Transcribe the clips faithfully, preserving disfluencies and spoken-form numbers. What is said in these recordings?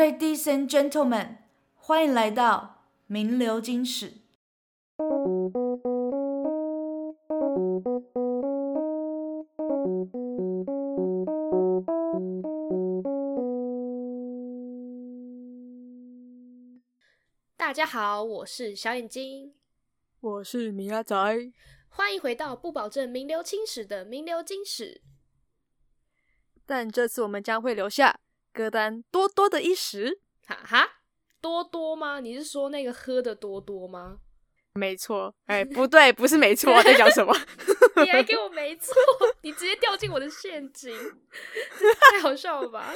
Ladies and gentlemen， 欢迎来到名流金史。大家好，我是小眼睛，我是米阿仔，欢迎回到不保证名流青史的名流金史。但这次我们将会留下歌单多多的一时。哈哈，多多吗？你是说那个喝的多多吗？没错。哎、欸，不对，不是没错，在讲什么？你还给我没错，你直接掉进我的陷阱，太好笑了吧？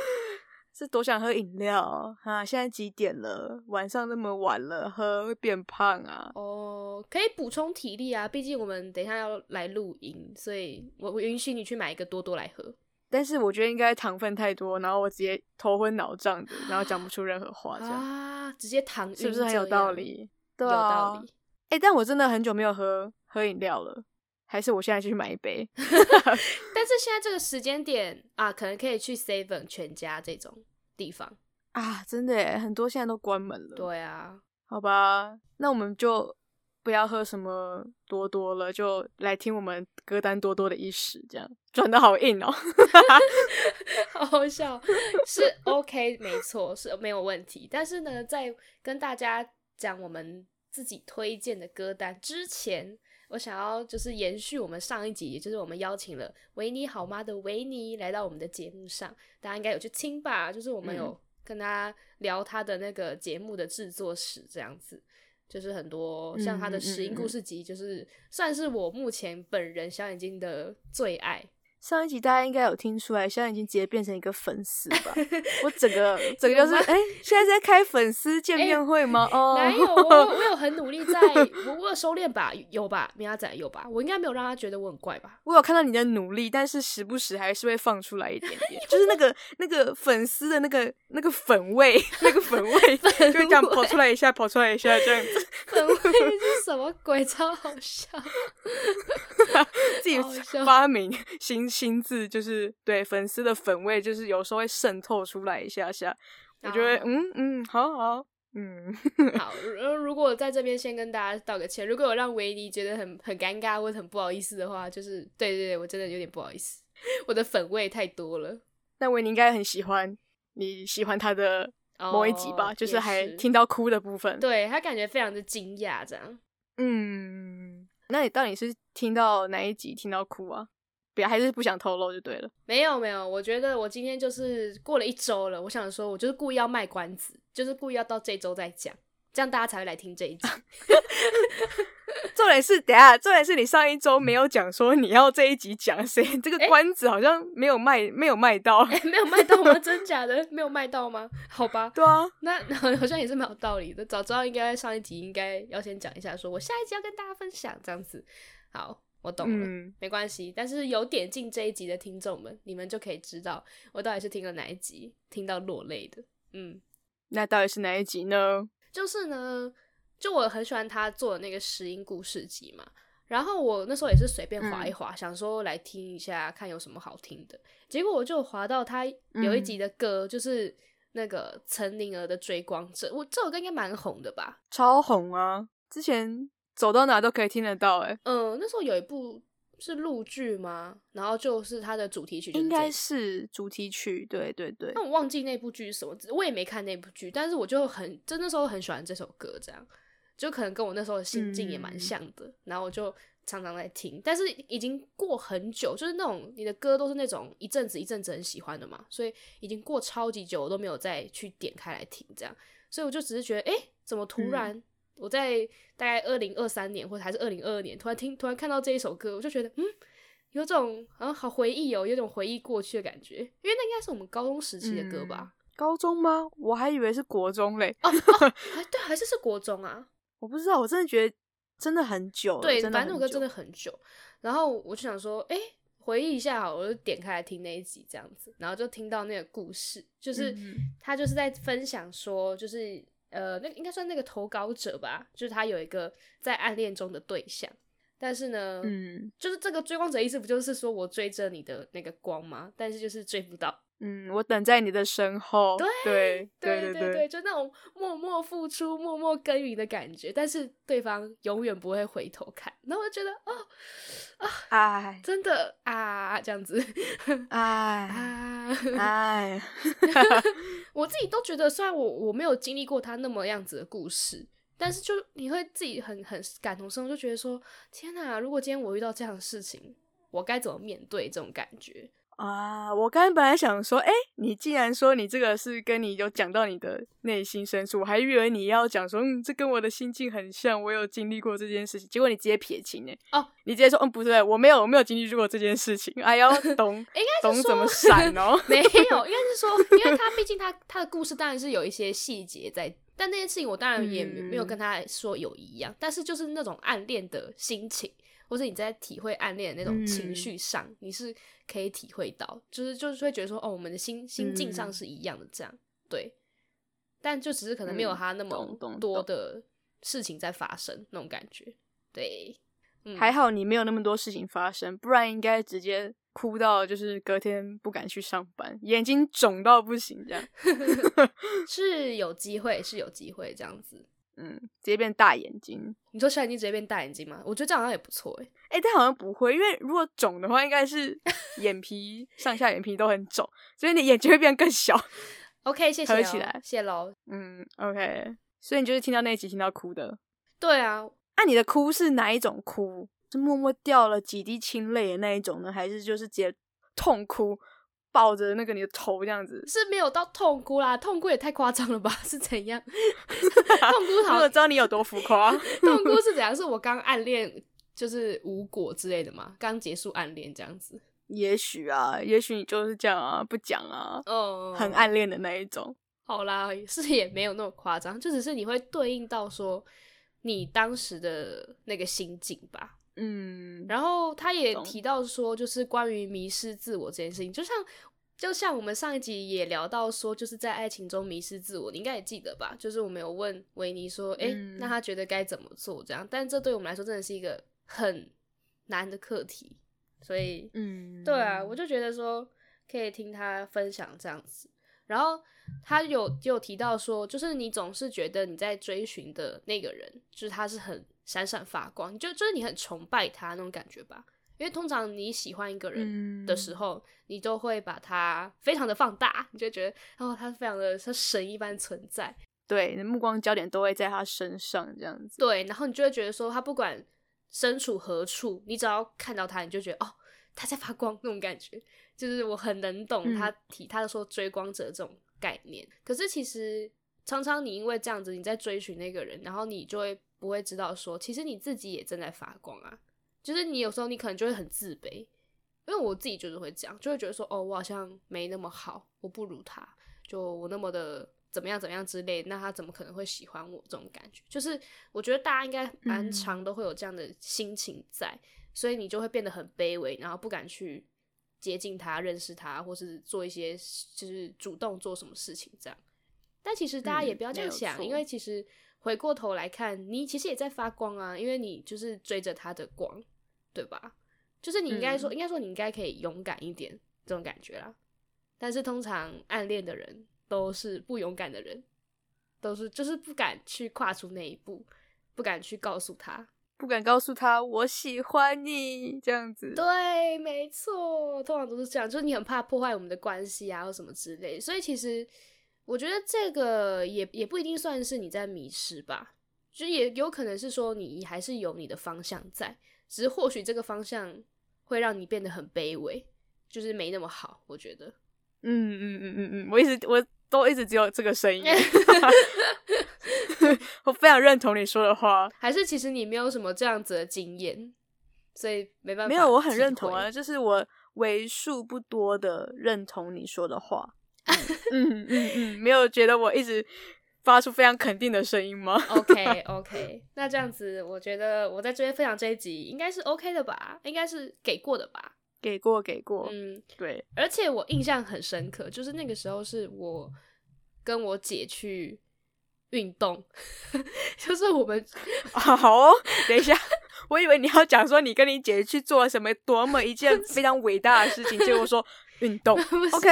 是多想喝饮料啊！现在几点了？晚上那么晚了，喝会变胖啊！哦、oh, ，可以补充体力啊，毕竟我们等一下要来录音，所以我允许你去买一个多多来喝。但是我觉得应该糖分太多，然后我直接头昏脑胀的，然后讲不出任何话，这样啊，直接糖晕，是不是很有道理？对、啊，有道理。哎、欸，但我真的很久没有喝喝饮料了，还是我现在去买一杯？但是现在这个时间点啊，可能可以去 Seven 全家这种地方啊，真的耶，很多现在都关门了。对啊，好吧，那我们就不要喝什么多多了，就来听我们歌单多多的一时，这样转得好硬哦，好好笑，是 OK， 没错，是没有问题。但是呢，在跟大家讲我们自己推荐的歌单之前，我想要就是延续我们上一集，也就是我们邀请了维尼好妈的维尼来到我们的节目上，大家应该有去听吧？就是我们有跟他聊他的那个节目的制作史，这样子。就是很多像他的拾音故事集，就是算是我目前本人小眼睛的最爱。上一集大家应该有听出来，小眼睛直接变成一个粉丝吧？我整个整个就是，哎、欸，现在是在开粉丝见面会吗？哦、欸， oh. 哪有？我我有很努力在，我我有收敛吧？有吧？米阿仔有吧？我应该没有让他觉得我很怪吧？我有看到你的努力，但是时不时还是会放出来一点点，就是那个那个粉丝的那个那个粉味，那个粉味就这样跑出来一下，跑出来一下这样子。粉味是什么鬼？超好笑，自己发明新。心字就是对粉丝的粉味，就是有时候会渗透出来一下下，我就会嗯嗯，好好，嗯好。如果在这边先跟大家道个歉，如果有让维尼觉得很很尴尬或者很不好意思的话，就是对对对，我真的有点不好意思，我的粉味太多了。但维尼应该很喜欢，你喜欢他的某一集吧？哦、就是还听到哭的部分，对他感觉非常的惊讶，这样。嗯，那你到底是听到哪一集听到哭啊？不要，还是不想透露就对了。没有没有，我觉得我今天就是过了一周了，我想说我就是故意要卖关子，就是故意要到这周再讲，这样大家才会来听这一集。重点是等一下，重点是你上一周没有讲说你要这一集讲谁，这个关子好像没有卖、欸、没有卖到、欸、没有卖到吗？真假的？没有卖到吗？好吧，对啊，那好像也是蛮有道理的，早知道应该上一集应该要先讲一下说我下一集要跟大家分享这样子。好，我懂了、嗯、没关系，但是有点进这一集的听众们，你们就可以知道我到底是听了哪一集听到落泪的。嗯，那到底是哪一集呢？就是呢，就我很喜欢他做的那个拾音故事集嘛，然后我那时候也是随便滑一滑、嗯、想说来听一下看有什么好听的，结果我就滑到他有一集的歌、嗯、就是那个岑宁儿的追光者。我这首歌应该蛮红的吧？超红啊，之前走到哪都可以听得到。哎、欸，嗯，那时候有一部是陆剧吗？然后就是它的主题曲、就是這個，应该是主题曲，对对对。那我忘记那部剧是什么，我也没看那部剧，但是我就很，就那时候很喜欢这首歌，这样就可能跟我那时候的心境也蛮像的、嗯。然后我就常常在听，但是已经过很久，就是那种你的歌都是那种一阵子一阵子很喜欢的嘛，所以已经过超级久，我都没有再去点开来听这样。所以我就只是觉得，哎、欸，怎么突然？嗯，我在大概二零二三年或者还是二零二二年突然听突然看到这一首歌，我就觉得嗯，有种好像好回忆哦，有种回忆过去的感觉，因为那应该是我们高中时期的歌吧、嗯、高中吗？我还以为是国中嘞。哦哦，对，还是是国中啊，我不知道，我真的觉得真的很久了，对，反正那首歌真的很久。然后我就想说哎、欸，回忆一下好，我就点开来听那一集这样子，然后就听到那个故事，就是、嗯、他就是在分享说就是呃，那应该算那个投稿者吧，就是他有一个在暗恋中的对象，但是呢，嗯，就是这个追光者意思不就是说我追着你的那个光吗？但是就是追不到，嗯，我等在你的身后，对对对对 对, 对, 对，就那种默默付出默默耕耘的感觉，但是对方永远不会回头看，然后我就觉得哦啊，真的啊，这样子哎哎，我自己都觉得，虽然我我没有经历过他那么样子的故事，但是就你会自己很很感同身受，就觉得说天哪，如果今天我遇到这样的事情，我该怎么面对这种感觉啊！我刚刚本来想说，哎、欸，你既然说你这个是跟你有讲到你的内心深处，我还以为你要讲说，嗯，这跟我的心境很像，我有经历过这件事情。结果你直接撇清哎，哦，你直接说，嗯，不对，我没有，我没有经历过这件事情。哎呦，懂，应该懂怎么闪哦？没有，应该是说，因为他毕竟他他的故事当然是有一些细节在，但那件事情我当然也没有跟他说有一样，嗯、但是就是那种暗恋的心情。或者你在体会暗恋的那种情绪上、嗯、你是可以体会到，就是就是会觉得说哦，我们的心心境上是一样的这样、嗯、对，但就只是可能没有他那么多的事情在发生、嗯、那种感觉，对、嗯、还好你没有那么多事情发生，不然应该直接哭到就是隔天不敢去上班，眼睛肿到不行这样是有机会是有机会这样子，嗯，直接变大眼睛。你说小眼睛直接变大眼睛吗？我觉得这样好像也不错哎、欸。哎、欸，但好像不会，因为如果肿的话，应该是眼皮上下眼皮都很肿，所以你眼睛会变更小。OK， 谢谢、哦，合起来，谢喽。嗯 ，OK。所以你就是听到那一集听到哭的。对啊，那、啊、你的哭是哪一种哭？是默默掉了几滴清泪的那一种呢，还是就是直接痛哭？抱着那个你的头这样子，是没有到痛哭啦，痛哭也太夸张了吧，是怎样痛哭好我知道你有多浮夸痛哭是怎样，是我刚暗恋就是无果之类的嘛，刚结束暗恋这样子，也许啊，也许你就是这样啊，不讲啊、oh. 很暗恋的那一种，好啦，是也没有那么夸张，就只是你会对应到说你当时的那个心境吧，嗯，然后他也提到说就是关于迷失自我这件事情，就像就像我们上一集也聊到说就是在爱情中迷失自我，你应该也记得吧，就是我们有问维尼说诶、嗯、那他觉得该怎么做这样，但这对我们来说真的是一个很难的课题，所以嗯，对啊，我就觉得说可以听他分享这样子，然后他有有提到说就是你总是觉得你在追寻的那个人就是他是很闪闪发光，就就是你很崇拜他那种感觉吧，因为通常你喜欢一个人的时候、嗯、你都会把他非常的放大，你就觉得哦，他非常的像神一般存在，对，你的目光焦点都会在他身上这样子，对，然后你就会觉得说他不管身处何处，你只要看到他你就觉得哦，他在发光那种感觉，就是我很能懂他提、嗯、他说追光者这种概念，可是其实常常你因为这样子你在追寻那个人，然后你就会不会知道说其实你自己也正在发光啊，就是你有时候你可能就会很自卑，因为我自己就是会这样，就会觉得说哦，我好像没那么好，我不如他，就我那么的怎么样怎么样之类，那他怎么可能会喜欢我，这种感觉就是我觉得大家应该蛮常都会有这样的心情在、嗯、所以你就会变得很卑微，然后不敢去接近他，认识他，或是做一些就是主动做什么事情这样，但其实大家也不要这样想、嗯、因为其实回过头来看你其实也在发光啊，因为你就是追着他的光，对吧，就是你应该说、嗯、应该说你应该可以勇敢一点这种感觉啦，但是通常暗恋的人都是不勇敢的人，都是就是不敢去跨出那一步，不敢去告诉他不敢告诉他我喜欢你这样子，对，没错，通常都是这样，就是你很怕破坏我们的关系啊或什么之类，所以其实我觉得这个也也不一定算是你在迷失吧，就也有可能是说你还是有你的方向在，只是或许这个方向会让你变得很卑微，就是没那么好，我觉得嗯嗯嗯嗯嗯，我一直我都一直只有这个声音我非常认同你说的话，还是其实你没有什么这样子的经验，所以没办法，没有，我很认同啊，就是我为数不多的认同你说的话嗯嗯 嗯, 嗯，没有觉得我一直发出非常肯定的声音吗？OK OK， 那这样子，我觉得我在这边分享这一集应该是 OK 的吧，应该是给过的吧，给过给过，嗯，对。而且我印象很深刻，就是那个时候是我跟我姐去运动，就是我们好哦，等一下。我以为你要讲说你跟你姐去做什么多么一件非常伟大的事情，结果说运动OK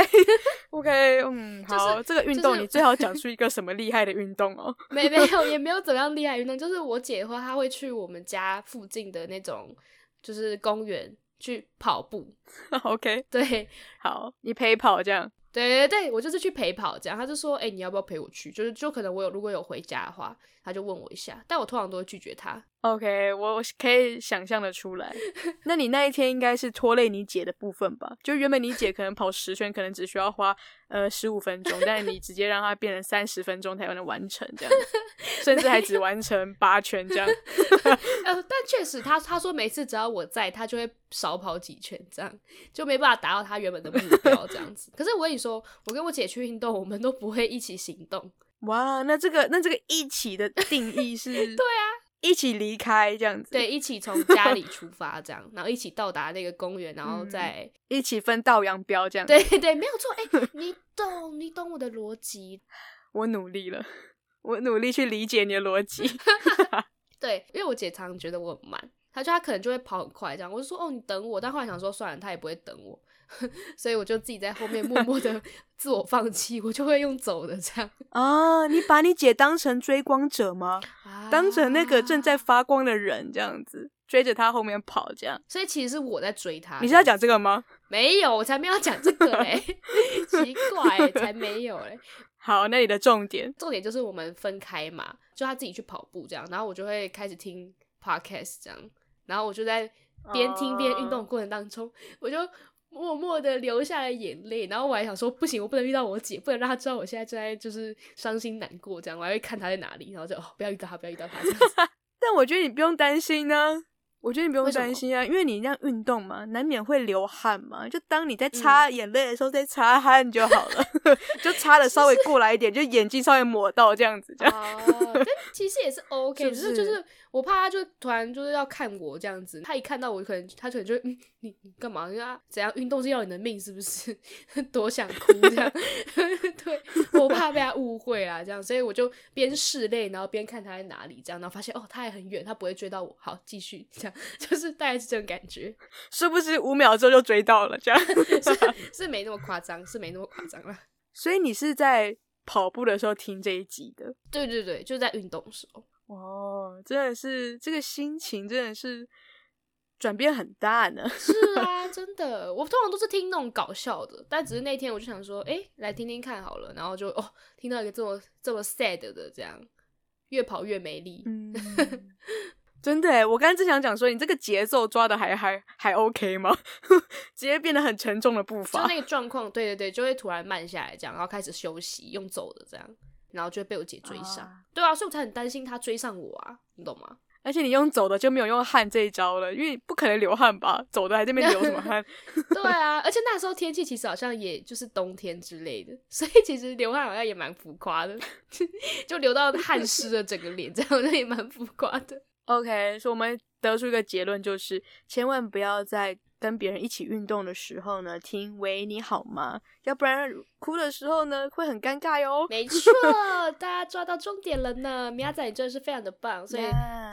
OK 嗯，好、就是、这个运动、就是、你最好讲出一个什么厉害的运动哦没没有也没有怎么样厉害运动，就是我姐的话她会去我们家附近的那种就是公园去跑步OK 对，好，你陪跑这样，对对对，我就是去陪跑这样，他就说哎、欸，你要不要陪我去，就是就可能我有如果有回家的话他就问我一下，但我通常都会拒绝他。 OK 我可以想象的出来那你那一天应该是拖累你姐的部分吧，就原本你姐可能跑十圈可能只需要花呃十五分钟，但你直接让她变成三十分钟才能完成这样甚至还只完成八圈这样呃，但确实他他说每次只要我在他就会少跑几圈这样，就没办法达到他原本的目标这样子可是我跟你说我跟我姐去运动我们都不会一起行动。哇，那这个那这个一起的定义是对啊，一起离开这样子，对，一起从家里出发这样然后一起到达那个公园，然后再、嗯、一起分道扬镳这样子，对对，没有错。哎、欸，你懂你懂我的逻辑我努力了我努力去理解你的逻辑对，因为我姐常常觉得我很慢，她就她可能就会跑很快这样，我就说哦你等我，但后来想说算了她也不会等我所以我就自己在后面默默的自我放弃我就会用走的这样啊，你把你姐当成追光者吗、啊、当成那个正在发光的人这样子追着她后面跑这样，所以其实是我在追她。你是要讲这个吗？没有，我才没有讲这个嘞、欸、奇怪、欸、才没有嘞、欸。好，那你的重点重点就是我们分开嘛，就她自己去跑步这样，然后我就会开始听 podcast 这样，然后我就在边听边运动过程当中、uh... 我就默默的流下了眼泪，然后我还想说不行我不能遇到我姐，不能让她知道我现在正在就是伤心难过这样，我还会看她在哪里，然后就、哦、不要遇到她不要遇到她这样子但我觉得你不用担心啊，我觉得你不用担心啊，因为你那样运动嘛难免会流汗嘛，就当你在擦眼泪的时候再擦汗就好了、嗯、就擦的稍微过来一点，就眼睛稍微抹到这样子这样、哦、但其实也是 OK 只是就是我怕他就突然就是要看我这样子，他一看到我可能他可能就嗯你干嘛怎样，运动是要你的命是不是多想哭这样对，我怕被他误会啦这样，所以我就边拭泪然后边看他在哪里这样，然后发现哦他还很远他不会追到我，好继续这样就是大概是这种感觉，是不是五秒之后就追到了这样是, 是没那么夸张是没那么夸张了。所以你是在跑步的时候听这一集的？对对对，就在运动的时候。哦，真的是这个心情真的是转变很大呢是啊，真的，我通常都是听那种搞笑的，但只是那天我就想说哎、欸，来听听看好了，然后就哦，听到一个这么这么 sad 的这样，越跑越没力嗯真的耶，我刚才正想讲说你这个节奏抓的还还还 OK 吗直接变得很沉重的步伐，就那个状况，对对对，就会突然慢下来这样，然后开始休息用走的这样，然后就会被我姐追上、啊、对啊，所以我才很担心她追上我啊，你懂吗？而且你用走的就没有用汗这一招了，因为不可能流汗吧，走的还在那边流什么汗对啊，而且那时候天气其实好像也就是冬天之类的，所以其实流汗好像也蛮浮夸的就流到汗湿了整个脸这样，好像也蛮浮夸的。OK， 所以我们得出一个结论，就是千万不要在跟别人一起运动的时候呢听喂你好吗，要不然哭的时候呢会很尴尬哟。没错大家抓到重点了呢，米娅仔你真的是非常的棒，所以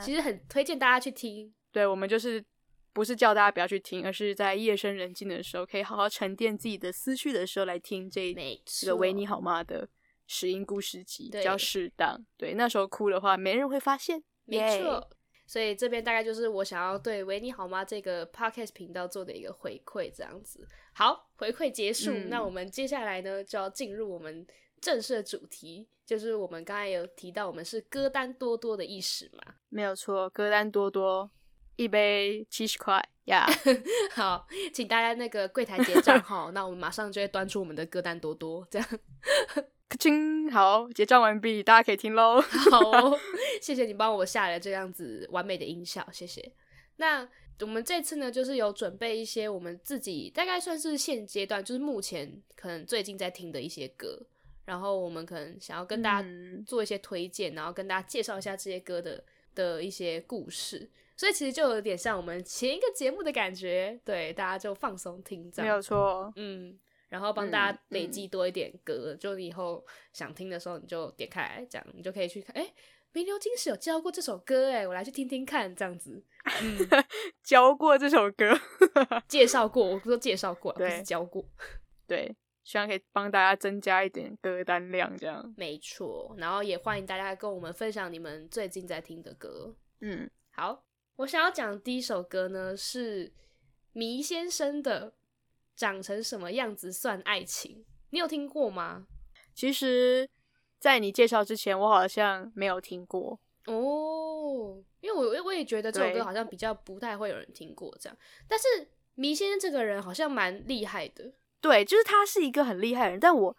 其实很推荐大家去听。对，我们就是不是叫大家不要去听，而是在夜深人静的时候可以好好沉淀自己的思绪的时候来听这个喂你好吗的拾音故事集，比较适当。对，那时候哭的话没人会发现。没错、yeah，所以这边大概就是我想要对喂你好吗这个 podcast 频道做的一个回馈这样子。好，回馈结束、嗯、那我们接下来呢就要进入我们正式的主题，就是我们刚才有提到我们是歌单多多的意识嘛，没有错，歌单多多一杯七十块呀、yeah. 好，请大家那个柜台结账齁那我们马上就会端出我们的歌单多多这样咔嚓，好，结账完毕，大家可以听咯好、哦、谢谢你帮我下了这样子完美的音效，谢谢。那我们这次呢就是有准备一些我们自己大概算是现阶段就是目前可能最近在听的一些歌，然后我们可能想要跟大家做一些推荐、嗯、然后跟大家介绍一下这些歌的的一些故事，所以其实就有点像我们前一个节目的感觉，对，大家就放松听这样，没有错，嗯，然后帮大家累积多一点歌、嗯嗯、就你以后想听的时候你就点开来这样，你就可以去看诶名流金石有教过这首歌诶我来去听听看这样子、嗯、教过这首歌介绍过，我不是说介绍过不是教过对，希望可以帮大家增加一点歌单量这样。没错，然后也欢迎大家跟我们分享你们最近在听的歌。嗯，好，我想要讲第一首歌呢是迷先生的长成什么样子算爱情。你有听过吗？其实在你介绍之前我好像没有听过哦，因为 我, 我也觉得这首歌好像比较不太会有人听过这样，但是迷先生这个人好像蛮厉害的。对，就是他是一个很厉害的人，但我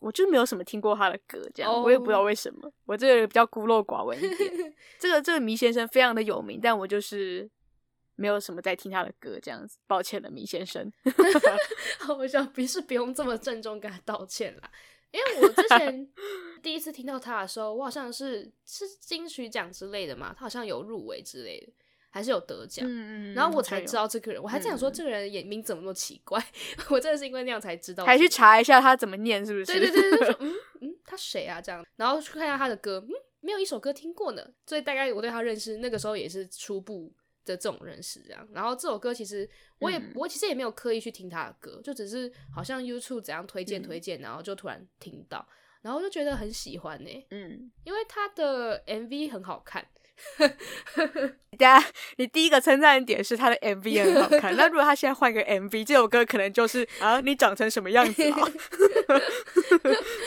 我就没有什么听过他的歌这样、oh. 我也不知道为什么，我这个比较孤陋寡闻一点这个这个迷先生非常的有名，但我就是没有什么在听他的歌这样子，抱歉了迷先生我想不是不用这么郑重跟他道歉啦，因为我之前第一次听到他的时候我好像是是金曲奖之类的嘛，他好像有入围之类的还是有得奖、嗯、然后我才知道这个人、嗯、我还这样说这个人眼名怎么那么奇怪、嗯、我真的是因为那样才知道，还去查一下他怎么念是不是，对对对对嗯嗯，他谁啊这样，然后去看一下他的歌，嗯，没有一首歌听过呢，所以大概我对他认识那个时候也是初步的这种认识这样。然后这首歌其实我也、嗯、我其实也没有刻意去听他的歌，就只是好像 YouTube 怎样推荐推荐、嗯、然后就突然听到，然后就觉得很喜欢耶、欸、嗯，因为他的 M V 很好看等下你第一个称赞的点是他的 M V 很好看那如果他现在换个 M V 这首歌可能就是啊你长成什么样子啊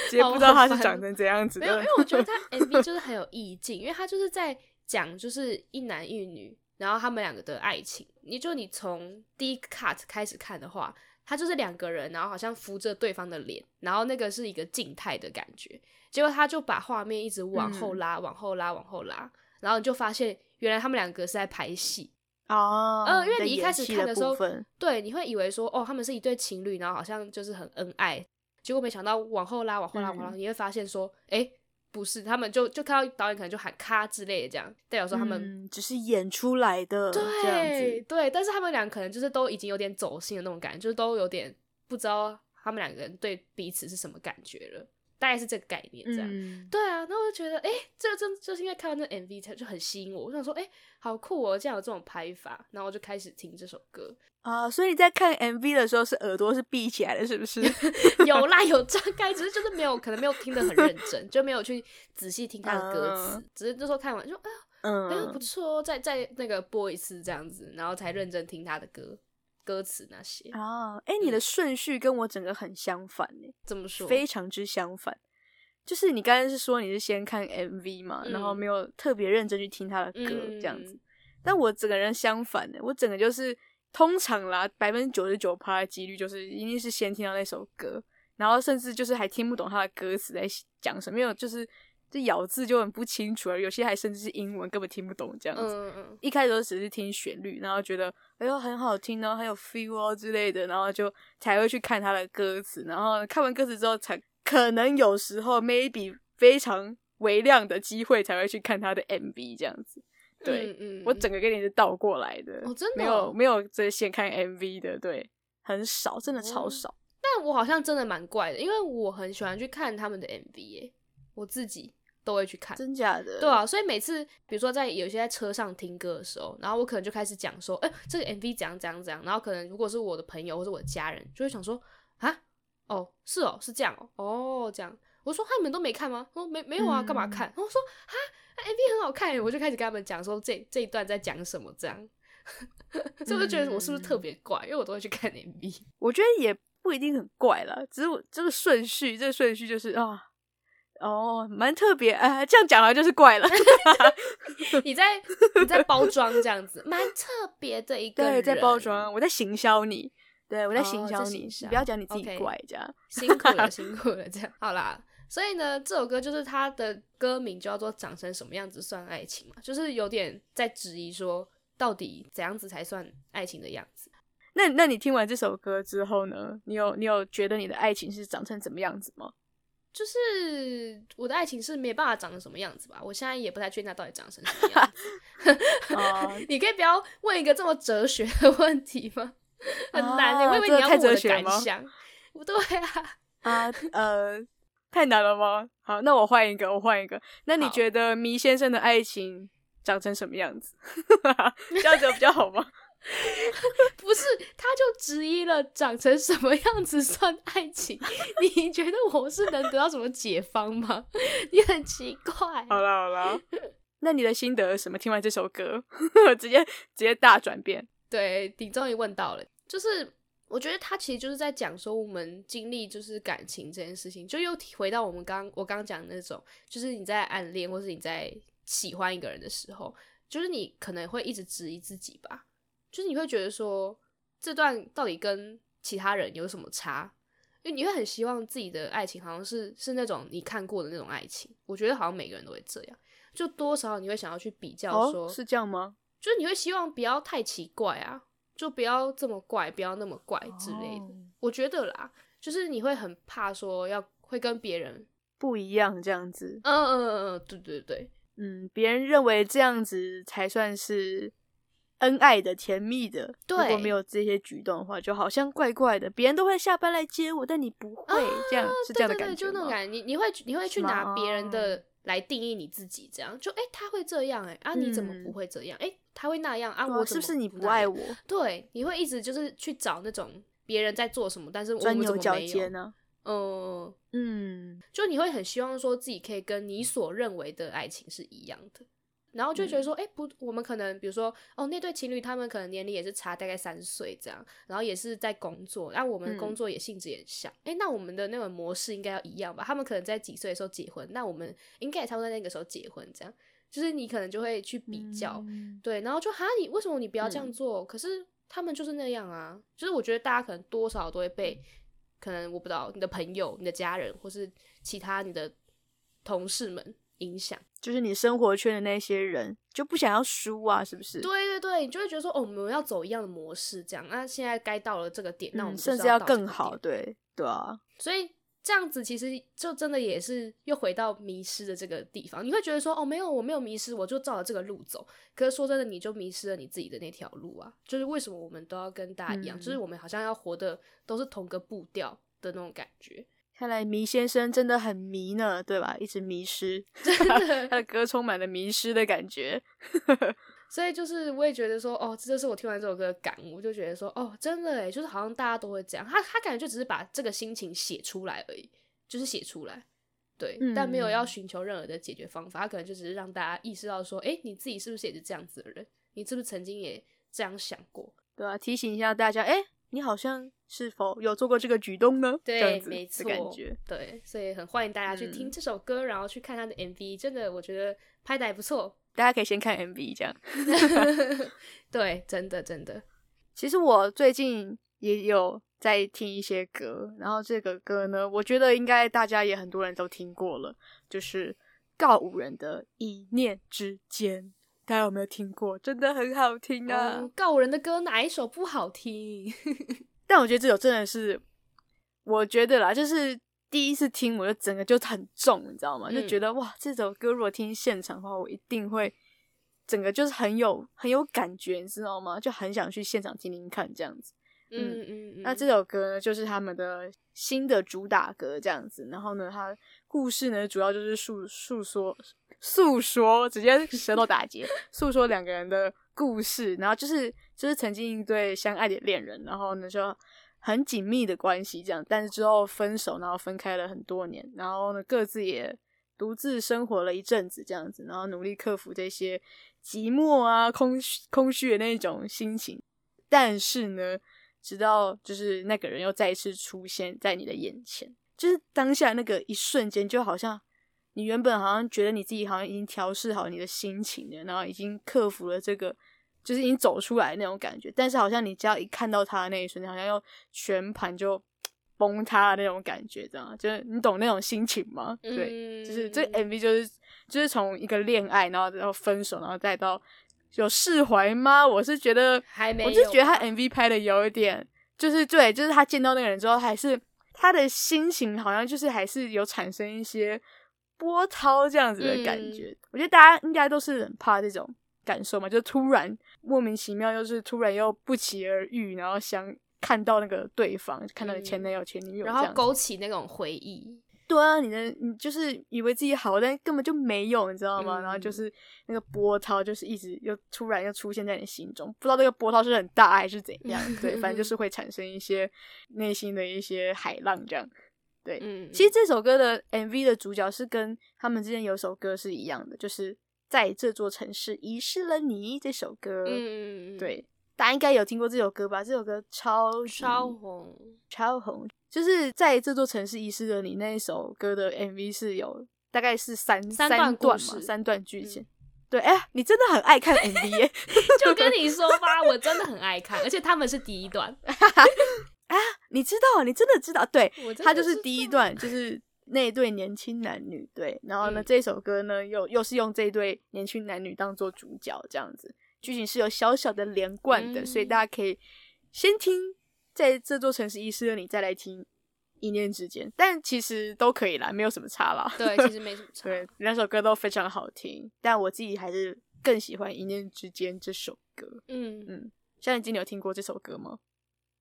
直接不知道他是长成怎样子的没有，因为我觉得他 M V 就是很有意境因为他就是在讲就是一男一女然后他们两个的爱情，你就你从第一 cut 开始看的话，他就是两个人然后好像扶着对方的脸，然后那个是一个静态的感觉，结果他就把画面一直往后拉、嗯、往后拉往后拉，然后你就发现原来他们两个是在拍戏哦、oh, 呃，因为你一开始看的时候的对你会以为说哦他们是一对情侣，然后好像就是很恩爱，结果没想到往后拉往后拉往后拉、嗯、你会发现说诶不是，他们就就看到导演可能就喊咔之类的这样，代表说他们、嗯、只是演出来的，对这样子对，但是他们俩可能就是都已经有点走心的那种感觉，就是都有点不知道他们两个人对彼此是什么感觉了，大概是这个概念这样、嗯、对啊，那我就觉得诶这个真就是因为看到那 M V 就很吸引我，我想说诶好酷哦这样有这种拍法，然后我就开始听这首歌啊。所以你在看 M V 的时候是耳朵是闭起来的是不是有啦有张开，只是就是没有可能没有听得很认真就没有去仔细听他的歌词、嗯、只是那时候看完就哎呦、嗯哎、呦不错哦，再再那个播一次这样子，然后才认真听他的歌歌词那些啊，哎、欸，你的顺序跟我整个很相反耶、欸、怎么说？非常之相反。就是你刚才是说你是先看 M V 嘛、嗯、然后没有特别认真去听他的歌这样子、嗯、但我整个人相反耶、欸、我整个就是通常啦 百分之九十九 的几率就是一定是先听到那首歌，然后甚至就是还听不懂他的歌词在讲什么，因为就是这咬字就很不清楚了，有些还甚至是英文根本听不懂这样子、嗯嗯、一开始都只是听旋律，然后觉得哎呦很好听哦很有 feel 哦之类的，然后就才会去看他的歌词，然后看完歌词之后才可能有时候 maybe 非常微量的机会才会去看他的 M V 这样子。对、嗯嗯、我整个跟你是倒过来的、哦、真的、哦、没有没有这先看 M V 的，对很少，真的超少、嗯、但我好像真的蛮怪的，因为我很喜欢去看他们的 M V 耶，我自己都会去看。真假的？对啊，所以每次比如说在有些在车上听歌的时候，然后我可能就开始讲说哎、欸，这个 M V 怎样怎样怎样，然后可能如果是我的朋友或者我的家人就会想说啊，哦是哦是这样哦哦这样，我说哈你们都没看吗？我说没没有啊干嘛看、嗯、然后我说哈 M V 很好看，我就开始跟他们讲说这这一段在讲什么这样所以我就觉得我是不是特别怪、嗯、因为我都会去看 M V。 我觉得也不一定很怪啦，只是我这个顺序这个顺序就是啊哦蛮特别啊、呃，这样讲来就是怪了你在你在包装这样子蛮特别的一个人，对在包装，我在行销你，对我在行销你、哦、你不要讲你自己怪、okay. 这样辛苦了辛苦了这样好啦，所以呢这首歌就是他的歌名就叫做长成什么样子算爱情嘛，就是有点在质疑说到底怎样子才算爱情的样子。那那你听完这首歌之后呢，你有你有觉得你的爱情是长成怎么样子吗？就是我的爱情是没办法长成什么样子吧，我现在也不太确定它到底长成什么样子uh, 你可以不要问一个这么哲学的问题吗？很难耶、欸 uh, 我以为你要问我的感想。对啊、uh, 呃，太难了吗？好那我换一个我换一个那你觉得迷先生的爱情长成什么样子这样子比较好吗不是，他就质疑了长成什么样子算爱情？你觉得我是能得到什么解放吗？你很奇怪。好啦好啦，那你的心得什么？听完这首歌直接直接大转变。对，你终于问到了。就是我觉得他其实就是在讲说我们经历就是感情这件事情，就又回到我们刚我刚讲的那种，就是你在暗恋或是你在喜欢一个人的时候，就是你可能会一直质疑自己吧，就是你会觉得说这段到底跟其他人有什么差，因为你会很希望自己的爱情好像是是那种你看过的那种爱情。我觉得好像每个人都会这样，就多少你会想要去比较说、哦、是这样吗？就是你会希望不要太奇怪啊，就不要这么怪，不要那么怪之类的、哦、我觉得啦，就是你会很怕说要会跟别人不一样这样子。嗯嗯嗯，对对对，嗯，别人认为这样子才算是恩爱的甜蜜的，对，如果没有这些举动的话就好像怪怪的，别人都会下班来接我但你不会、啊、这样是这样的感觉吗？对对对，就那种感觉。 你, 你, 会你会去拿别人的来定义你自己，这样就哎、欸，他会这样哎、欸，啊你怎么不会这样哎、嗯欸，他会那样啊我怎么不那样，是不是你不爱我？对，你会一直就是去找那种别人在做什么但是我们怎么没有呢？嗯嗯，就你会很希望说自己可以跟你所认为的爱情是一样的，然后就觉得说哎、嗯欸，不，我们可能比如说哦那对情侣他们可能年龄也是差大概三岁这样，然后也是在工作，那、啊、我们工作也性质也像哎、嗯欸，那我们的那种模式应该要一样吧，他们可能在几岁的时候结婚，那我们应该也差不多在那个时候结婚，这样就是你可能就会去比较、嗯、对，然后就哈你为什么你不要这样做、嗯、可是他们就是那样啊，就是我觉得大家可能多少都会被可能我不知道你的朋友你的家人或是其他你的同事们影响，就是你生活圈的那些人就不想要输啊，是不是？对对对，你就会觉得说哦我们要走一样的模式这样，那现在该到了这个点、嗯、那我们甚至要更好。对对啊，所以这样子其实就真的也是又回到迷失的这个地方，你会觉得说哦没有我没有迷失，我就照着这个路走，可是说真的你就迷失了你自己的那条路啊，就是为什么我们都要跟大家一样、嗯、就是我们好像要活的都是同个步调的那种感觉。看来迷先生真的很迷呢，对吧？一直迷失，真的他的歌充满了迷失的感觉所以就是我也觉得说哦这是我听完这首歌的感悟，就觉得说哦真的耶，就是好像大家都会这样，他他感觉就只是把这个心情写出来而已，就是写出来，对、嗯、但没有要寻求任何的解决方法，他可能就只是让大家意识到说诶你自己是不是也是这样子的人，你是不是曾经也这样想过，对啊，提醒一下大家诶你好像是否有做过这个举动呢？对，没错，感觉对，所以很欢迎大家去听这首歌、嗯、然后去看他的 M V， 真的我觉得拍得还不错，大家可以先看 M V 这样对，真的真的。其实我最近也有在听一些歌，然后这个歌呢我觉得应该大家也很多人都听过了，就是告五人的《一念之间》，大家有没有听过？真的很好听啊、嗯、告五人的歌哪一首不好听但我觉得这首真的是，我觉得啦，就是第一次听我就整个就很重，你知道吗？就觉得、嗯、哇这首歌如果听现场的话我一定会整个就是很有很有感觉，你知道吗？就很想去现场听听看这样子。嗯嗯 嗯, 嗯。那这首歌呢就是他们的新的主打歌这样子，然后呢它故事呢主要就是诉诉说诉说直接舌头打结诉说两个人的故事，然后就是就是曾经一对相爱的恋人，然后呢就很紧密的关系这样，但是之后分手，然后分开了很多年，然后呢各自也独自生活了一阵子这样子，然后努力克服这些寂寞啊空空虚的那种心情，但是呢直到就是那个人又再一次出现在你的眼前，就是当下那个一瞬间就好像你原本好像觉得你自己好像已经调试好你的心情了，然后已经克服了这个就是已经走出来那种感觉，但是好像你只要一看到他的那一瞬间好像又全盘就崩塌的那种感觉，这样就是你懂那种心情吗？对、嗯、就是这 M V 就是就是从一个恋爱然后到分手，然后再到有释怀吗？我是觉得还没有，我就觉得他 M V 拍的有一点就是对，就是他见到那个人之后还是他的心情好像就是还是有产生一些波涛这样子的感觉、嗯、我觉得大家应该都是很怕这种感受嘛，就突然莫名其妙就是突然又不期而遇，然后想看到那个对方看到前男友前女友、嗯、然后勾起那种回忆，对啊，你的你就是以为自己好，但根本就没有，你知道吗？嗯、然后就是那个波涛，就是一直又突然又出现在你心中，不知道这个波涛是很大还是怎样。对，反正就是会产生一些内心的一些海浪这样。对，嗯、其实这首歌的 M V 的主角是跟他们之前有首歌是一样的，就是在这座城市遗失了你这首歌。嗯，对。大家应该有听过这首歌吧？这首歌超超红，超红，就是在这座城市遗失了你那一首歌的 M V 是有大概是三三 段, 三段嘛，三段剧情。嗯、对，哎、欸，你真的很爱看 M V 耶、欸！就跟你说吧，我真的很爱看，而且他们是第一段啊，你知道，你真的知道，对，他就是第一段，就是那一对年轻男女，对，然后呢，嗯、这首歌呢又又是用这一对年轻男女当做主角这样子。剧情是有小小的连贯的、嗯、所以大家可以先听在这座城市遗失了你，再来听一念之间，但其实都可以啦，没有什么差啦，对，其实没什么差对，两首歌都非常好听，但我自己还是更喜欢一念之间这首歌。嗯嗯，像你今天有听过这首歌吗？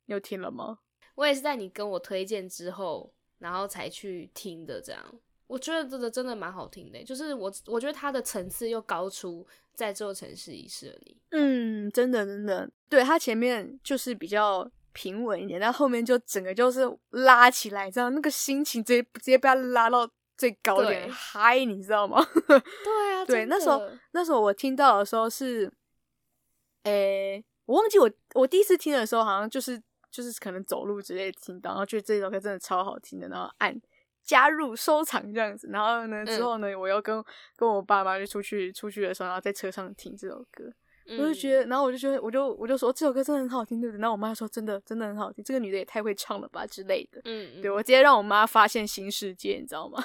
你有听了吗？我也是在你跟我推荐之后然后才去听的这样，我觉得真的真的蛮好听的，就是我我觉得它的层次又高出在这座城市遗失了你。嗯，真的真的，对，它前面就是比较平稳一点，但后面就整个就是拉起来，知道那个心情直接直接被它拉到最高点，嗨，你知道吗？对啊，对，那时候那时候我听到的时候是，诶，我忘记我我第一次听的时候，好像就是就是可能走路之类听到，然后觉得这首歌真的超好听的，然后按。加入收藏这样子，然后呢之后呢、嗯、我又跟跟我爸妈就出去出去的时候，然后在车上听这首歌、嗯、我就觉得，然后我就觉得我就我就说这首歌真的很好听，对不对？然后我妈说真的真的很好听，这个女的也太会唱了吧之类的。嗯，对，我直接让我妈发现新世界，你知道吗？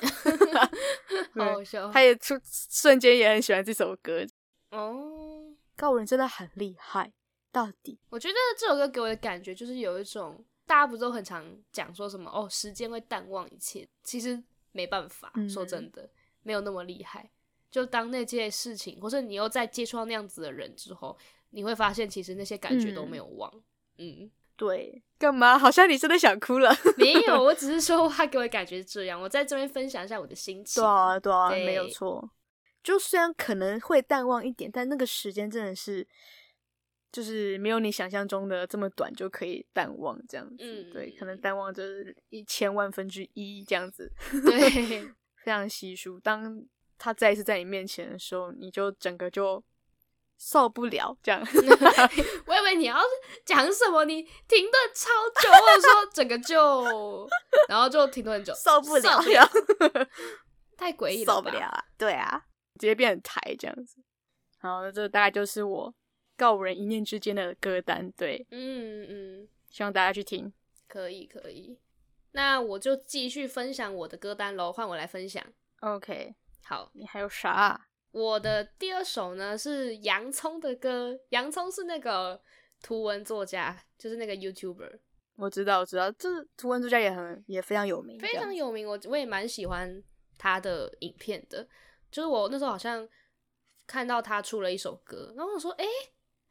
好好笑，她也出瞬间也很喜欢这首歌哦。高人真的很厉害，到底我觉得这首歌给我的感觉就是有一种，大家不是都很常讲说什么哦，时间会淡忘一切，其实没办法、嗯、说真的没有那么厉害，就当那件事情或是你又在接触到那样子的人之后，你会发现其实那些感觉都没有忘。 嗯, 嗯，对，干嘛好像你真的想哭了？没有，我只是说他给我感觉这样，我在这边分享一下我的心情。对啊对啊，对，没有错，就虽然可能会淡忘一点，但那个时间真的是就是没有你想象中的这么短就可以淡忘这样子、嗯、对，可能淡忘就是一千万分之一这样子，对非常稀疏，当他再一次在你面前的时候，你就整个就受不了这样我以为你要讲什么，你停顿超久或者说整个就然后就停顿很久，受不了, 受不了太诡异了吧，受不了啊，对啊，直接变成台这样子。然后这大概就是我告人一念之间的歌单，对，嗯嗯，希望大家去听，可以可以。那我就继续分享我的歌单咯，换我来分享。 OK， 好，你还有啥？我的第二首呢是洋葱的歌，洋葱是那个图文作家，就是那个 YouTuber， 我知道我知道，这图文作家也很也非常有名，非常有名，我我也蛮喜欢他的影片的，就是我那时候好像看到他出了一首歌，然后我说诶，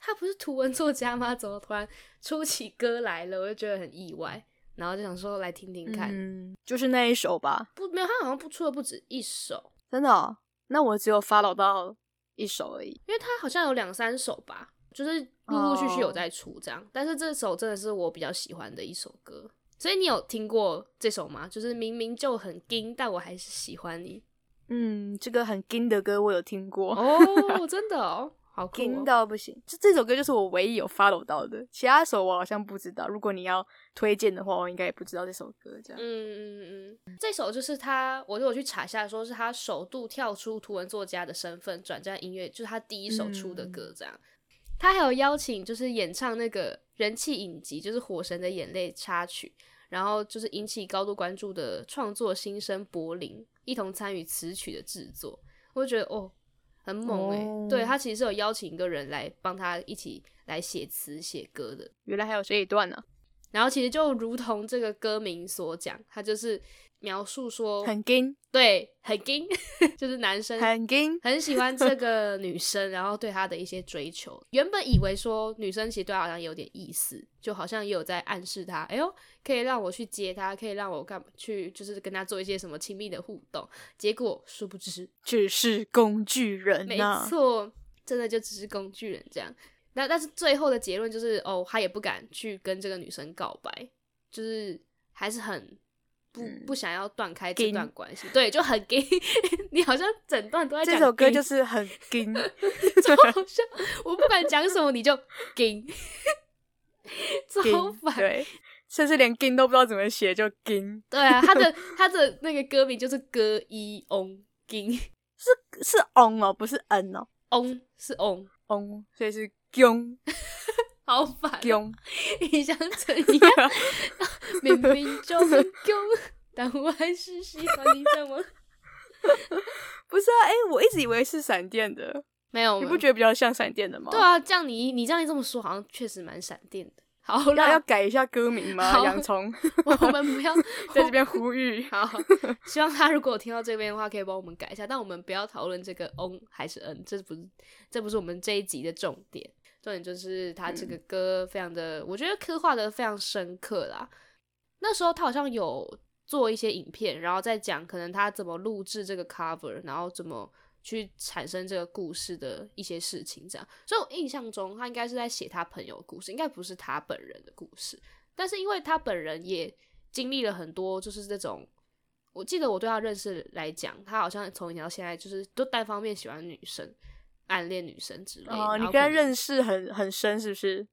他不是图文作家吗？怎么突然出起歌来了？我就觉得很意外，然后就想说来听听看。嗯，就是那一首吧？不，没有，他好像不出了不止一首。真的哦？那我只有 follow 到一首而已，因为他好像有两三首吧，就是陆陆续续有在出这样。Oh. 但是这首真的是我比较喜欢的一首歌，所以你有听过这首吗？就是明明就很硬，但我还是喜欢你。嗯，这个很硬的歌我有听过。哦，真的哦。好酷、哦，听到不行，这这首歌就是我唯一有 follow 到的，其他首我好像不知道。如果你要推荐的话，我应该也不知道这首歌。这样，嗯嗯嗯，这首就是他，我就有去查一下，说是他首度跳出图文作家的身份，转战音乐，就是他第一首出的歌。这样，嗯、他还有邀请，就是演唱那个人气影集，就是《火神的眼泪》插曲，然后就是引起高度关注的创作新生柏林一同参与词曲的制作。我就觉得哦。很猛欸、oh. 对，他其实是有邀请一个人来帮他一起来写词写歌的，原来还有这一段呢、啊。然后其实就如同这个歌名所讲，他就是描述说很硬，对，很硬就是男生很硬，很喜欢这个女生然后对她的一些追求，原本以为说女生其实对她好像有点意思，就好像也有在暗示她，哎呦可以让我去接她，可以让我干嘛去，就是跟她做一些什么亲密的互动，结果殊不知只是工具人啊，没错，真的就只是工具人这样。那但是最后的结论就是哦，他也不敢去跟这个女生告白，就是还是很不、嗯、不想要断开这段关系，对，就很硬你好像整段都在讲这首歌就是很硬超好笑，我不管讲什么你就硬超烦，对，甚至连硬都不知道怎么写就硬对啊，他的他的那个歌名就是歌一翁硬，是是翁哦不是恩哦，翁是翁翁，所以是翁好烦、喔、你想怎样明明就很囧，但我还是喜欢你这么不是啊，哎、欸，我一直以为是闪电的，没有，你不觉得比较像闪电的吗？对啊，这样你你这样这么说好像确实蛮闪电的。好啦， 要, 要改一下歌名吗？洋葱我们不要在这边呼吁好，希望他如果听到这边的话可以帮我们改一下，但我们不要讨论这个 on 还是 n， 这不是这不是我们这一集的重点，重点就是他这个歌非常的、嗯、我觉得刻画的非常深刻啦。那时候他好像有做一些影片，然后再讲可能他怎么录制这个 cover， 然后怎么去产生这个故事的一些事情这样，所以我印象中他应该是在写他朋友的故事，应该不是他本人的故事，但是因为他本人也经历了很多，就是这种我记得我对他认识来讲，他好像从以前到现在就是都单方面喜欢女生，暗恋女生之类的。哦，你跟他认识很很深是不是？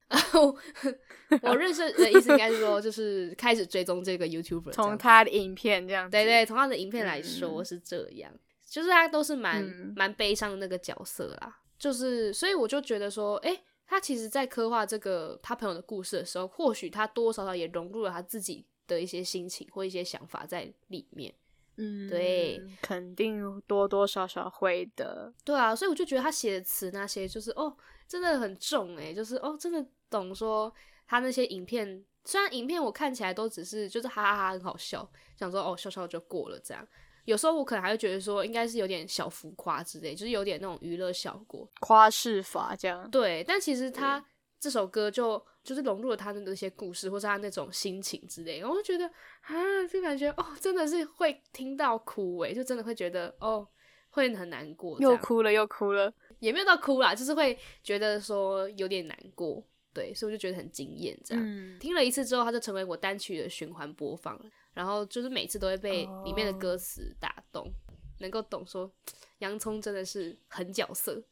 我认识的意思应该是说就是开始追踪这个 YouTuber， 从他的影片这样子，对对，从他的影片来说是这样、嗯、就是他都是蛮蛮、嗯、悲伤的那个角色啦，就是所以我就觉得说诶、欸、他其实在刻画这个他朋友的故事的时候，或许他多少少也融入了他自己的一些心情或一些想法在里面，嗯，对，肯定多多少少会的。对啊，所以我就觉得他写的词那些就是哦真的很重耶、欸、就是哦真的懂，说他那些影片虽然影片我看起来都只是就是哈哈哈很好笑，想说哦笑笑就过了这样，有时候我可能还会觉得说应该是有点小浮夸之类，就是有点那种娱乐效果夸饰法这样，对，但其实他这首歌就就是融入了他的那些故事或是他那种心情之类，然后我就觉得啊，就感觉哦真的是会听到哭耶，就真的会觉得哦会很难过，又哭了又哭了，也没有到哭啦，就是会觉得说有点难过，对，所以我就觉得很惊艳这样、嗯、听了一次之后他就成为我单曲的循环播放，然后就是每次都会被里面的歌词打动、哦、能够懂说洋葱真的是狠角色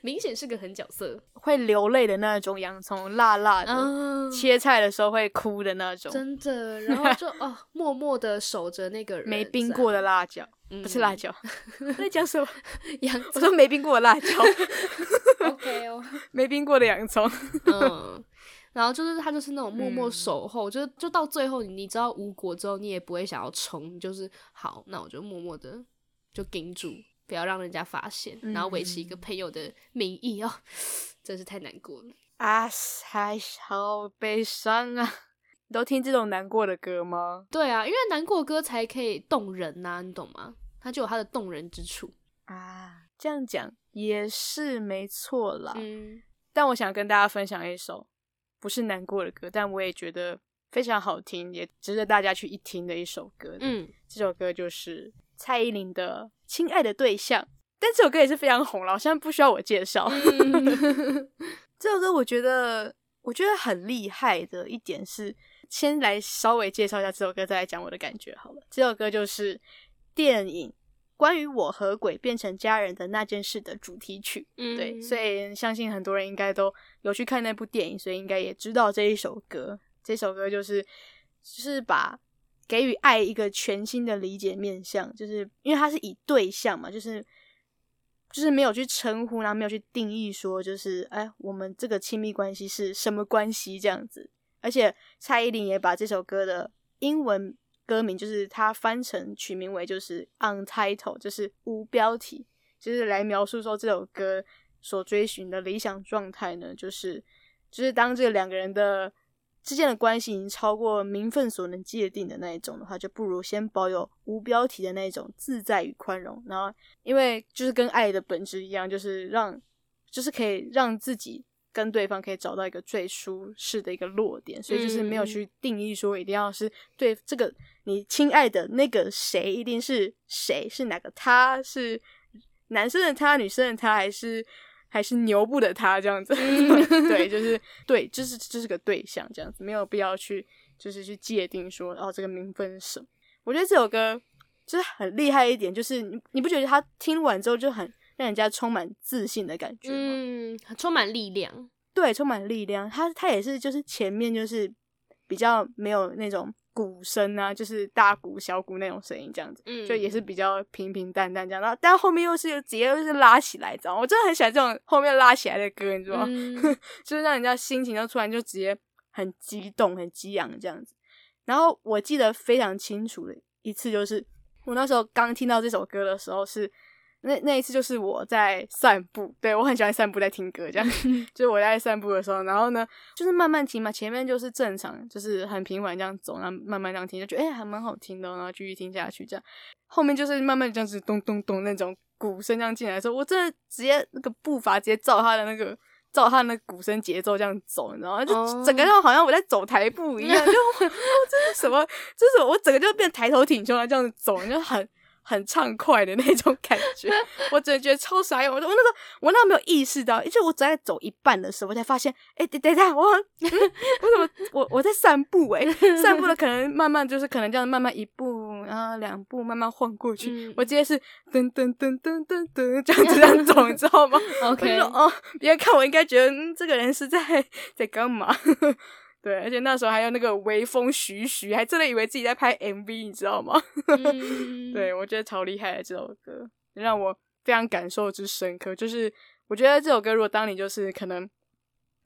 明显是个狠角色，会流泪的那种洋葱，辣辣的、哦、切菜的时候会哭的那种，真的，然后就哦，默默的守着那个人，没冰过的辣椒、嗯、不是辣椒在讲什么洋葱，我说没冰过的辣椒OK 哦，没冰过的洋葱嗯，然后就是他就是那种默默守候、嗯、就, 就到最后 你, 你知道无果之后你也不会想要冲，就是好那我就默默的就顶住，不要让人家发现，然后维持一个朋友的名义、嗯、哦，真是太难过了啊，还好悲伤啊。你都听这种难过的歌吗？对啊，因为难过的歌才可以动人啊，你懂吗？它就有它的动人之处啊，这样讲也是没错啦、嗯、但我想跟大家分享一首不是难过的歌，但我也觉得非常好听，也值得大家去一听的一首歌。嗯，这首歌就是蔡依林的亲爱的对象，但这首歌也是非常红了，好像不需要我介绍、嗯、这首歌我觉得我觉得很厉害的一点是，先来稍微介绍一下这首歌再来讲我的感觉好了。这首歌就是电影关于我和鬼变成家人的那件事的主题曲、嗯、对，所以相信很多人应该都有去看那部电影，所以应该也知道这一首歌。这首歌就是就是把给予爱一个全新的理解面向，就是因为它是以对象嘛，就是就是没有去称呼，然后没有去定义说就是哎，我们这个亲密关系是什么关系这样子。而且蔡依林也把这首歌的英文歌名就是它翻成取名为就是 untitled， 就是无标题，就是来描述说这首歌所追寻的理想状态呢，就是就是当这两个人的之间的关系已经超过名分所能界定的那一种的话，就不如先保有无标题的那一种自在与宽容。然后因为就是跟爱的本质一样，就是让就是可以让自己跟对方可以找到一个最舒适的一个落点，所以就是没有去定义说一定要是对这个你亲爱的那个谁一定是谁，是哪个他，是男生的他，女生的他，还是还是牛步的他这样子、嗯、对，就是对，就是就是个对象这样子，没有必要去就是去界定说哦这个名分是什么。我觉得这首歌就是很厉害一点，就是你你不觉得他听完之后就很让人家充满自信的感觉吗？嗯，充满力量。对，充满力量。他他也是，就是前面就是比较没有那种鼓声啊，就是大鼓小鼓那种声音这样子、嗯，就也是比较平平淡淡这样。然后但后面又是直接又是拉起来，知道吗？我真的很喜欢这种后面拉起来的歌，你知道吗？嗯、就是让人家心情就突然就直接很激动、很激昂这样子。然后我记得非常清楚的一次，就是我那时候刚听到这首歌的时候是。那那一次就是我在散步，对，我很喜欢散步在听歌这样就是我在散步的时候，然后呢就是慢慢听嘛，前面就是正常就是很平缓这样走，然后慢慢这样听，就觉得欸还蛮好听的，然后继续听下去这样，后面就是慢慢这样子咚咚咚那种鼓声这样进来的时候，我真的直接那个步伐直接照他的那个照他那个鼓声节奏这样走，你知道吗？就整个就好像我在走台步一样、oh. 就我、哦、这是什么这是什么，我整个就变抬头挺胸这样子走，就很很畅快的那种感觉，我真的觉得超傻眼。我那时候我那时候没有意识到，就我只在走一半的时候，我才发现，哎、欸，等等一下，我好像、嗯、我怎么我我在散步哎、欸，散步的可能慢慢就是可能这样慢慢一步，然后两步慢慢晃过去，嗯、我直接是噔噔噔噔噔噔这样子这样走，你知道吗 ？OK， 哦，别人看我应该觉得嗯，这个人是在在干嘛？对，而且那时候还有那个微风徐徐，还真的以为自己在拍 M V， 你知道吗？嗯、对，我觉得超厉害的这首歌，让我非常感受之深刻。就是我觉得这首歌，如果当你就是可能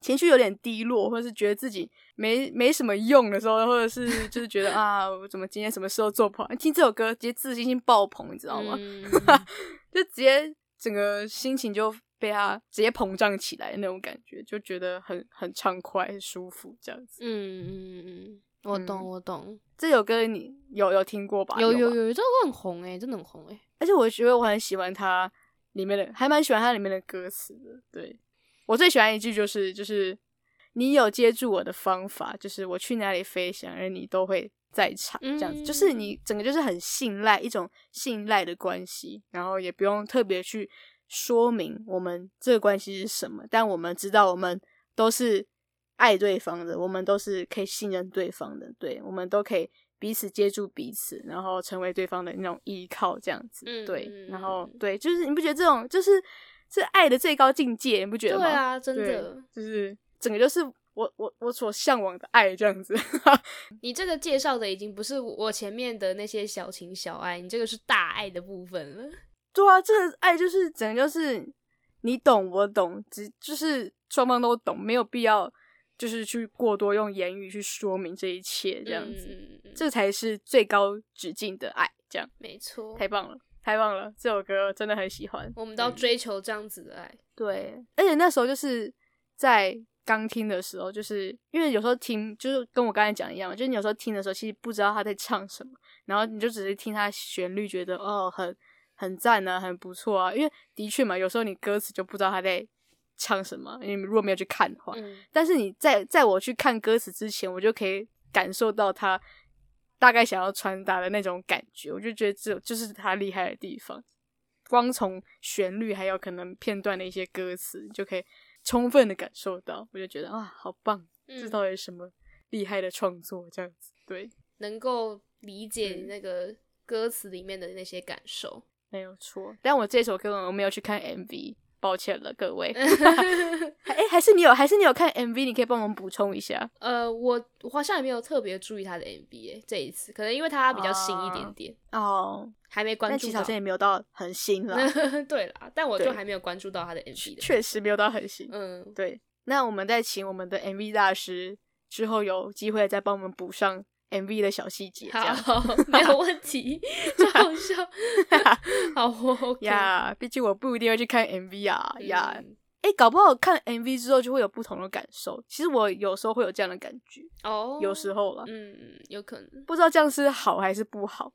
情绪有点低落，或者是觉得自己没没什么用的时候，或者是就是觉得啊，我怎么今天什么事都做不好，听这首歌直接自信心爆棚，你知道吗？嗯、就直接整个心情就。被他直接膨胀起来的那种感觉，就觉得很很畅快、很舒服这样子。嗯嗯嗯，我懂、嗯、我懂。这首歌你有有听过吧？有有有，这首歌很红哎、欸，真的很红哎、欸。而且我觉得我很喜欢它里面的，还蛮喜欢它里面的歌词的。对，我最喜欢一句就是就是你有接住我的方法，就是我去哪里飞翔，而你都会在场这样子、嗯，就是你整个就是很信赖，一种信赖的关系，然后也不用特别去。说明我们这个关系是什么，但我们知道我们都是爱对方的，我们都是可以信任对方的，对，我们都可以彼此接住彼此，然后成为对方的那种依靠这样子，对、嗯、然后对，就是你不觉得这种就是是爱的最高境界，你不觉得吗？对啊，真的，就是整个就是我我我所向往的爱这样子你这个介绍的已经不是我前面的那些小情小爱，你这个是大爱的部分了。对啊，这个爱就是整个就是你懂我懂，只就是双方都懂，没有必要就是去过多用言语去说明这一切这样子、嗯、这才是最高止境的爱这样，没错，太棒了太棒了，这首歌真的很喜欢，我们都要追求这样子的爱、嗯、对，而且那时候就是在刚听的时候，就是因为有时候听就是跟我刚才讲一样嘛，就是你有时候听的时候其实不知道他在唱什么，然后你就只是听他旋律觉得哦很很赞啊，很不错啊，因为的确嘛，有时候你歌词就不知道他在唱什么，因为如果没有去看的话、嗯、但是你在在我去看歌词之前，我就可以感受到他大概想要传达的那种感觉，我就觉得这就是他厉害的地方，光从旋律还有可能片段的一些歌词就可以充分的感受到，我就觉得啊好棒，这到底是什么厉害的创作这样子，对，能够理解那个歌词里面的那些感受、嗯，没有错，但我这首歌我没有去看 M V， 抱歉了各位。哎，还是你有，还是你有看 M V， 你可以帮我们补充一下。呃，我我好像也没有特别注意他的 M V， 这一次可能因为他比较新一点点哦，还没关注到。但其实好像也没有到很新啦。对啦，但我就还没有关注到他的 M V 的，确实没有到很新。嗯，对。那我们再请我们的 M V 大师之后有机会再帮我们补上。M V 的小细节，好，没有问题，就好笑，好，我 OK 呀，毕竟我不一定会去看 M V 啊，呀、嗯，欸，搞不好看 M V 之后就会有不同的感受。其实我有时候会有这样的感觉哦， oh, 有时候啦，嗯，有可能不知道这样是好还是不好，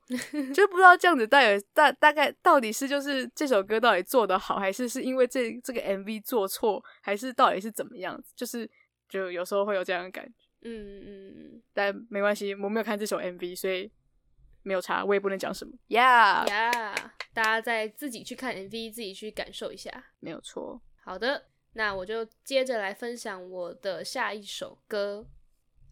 就不知道这样子大概 大, 大概到底是就是这首歌到底做得好，还是是因为这这个 M V 做错，还是到底是怎么样子，就是就有时候会有这样的感觉。嗯嗯，但没关系，我没有看这首 M V， 所以没有差，我也不能讲什么。Yeah yeah， 大家再自己去看 M V， 自己去感受一下，没有错。好的，那我就接着来分享我的下一首歌。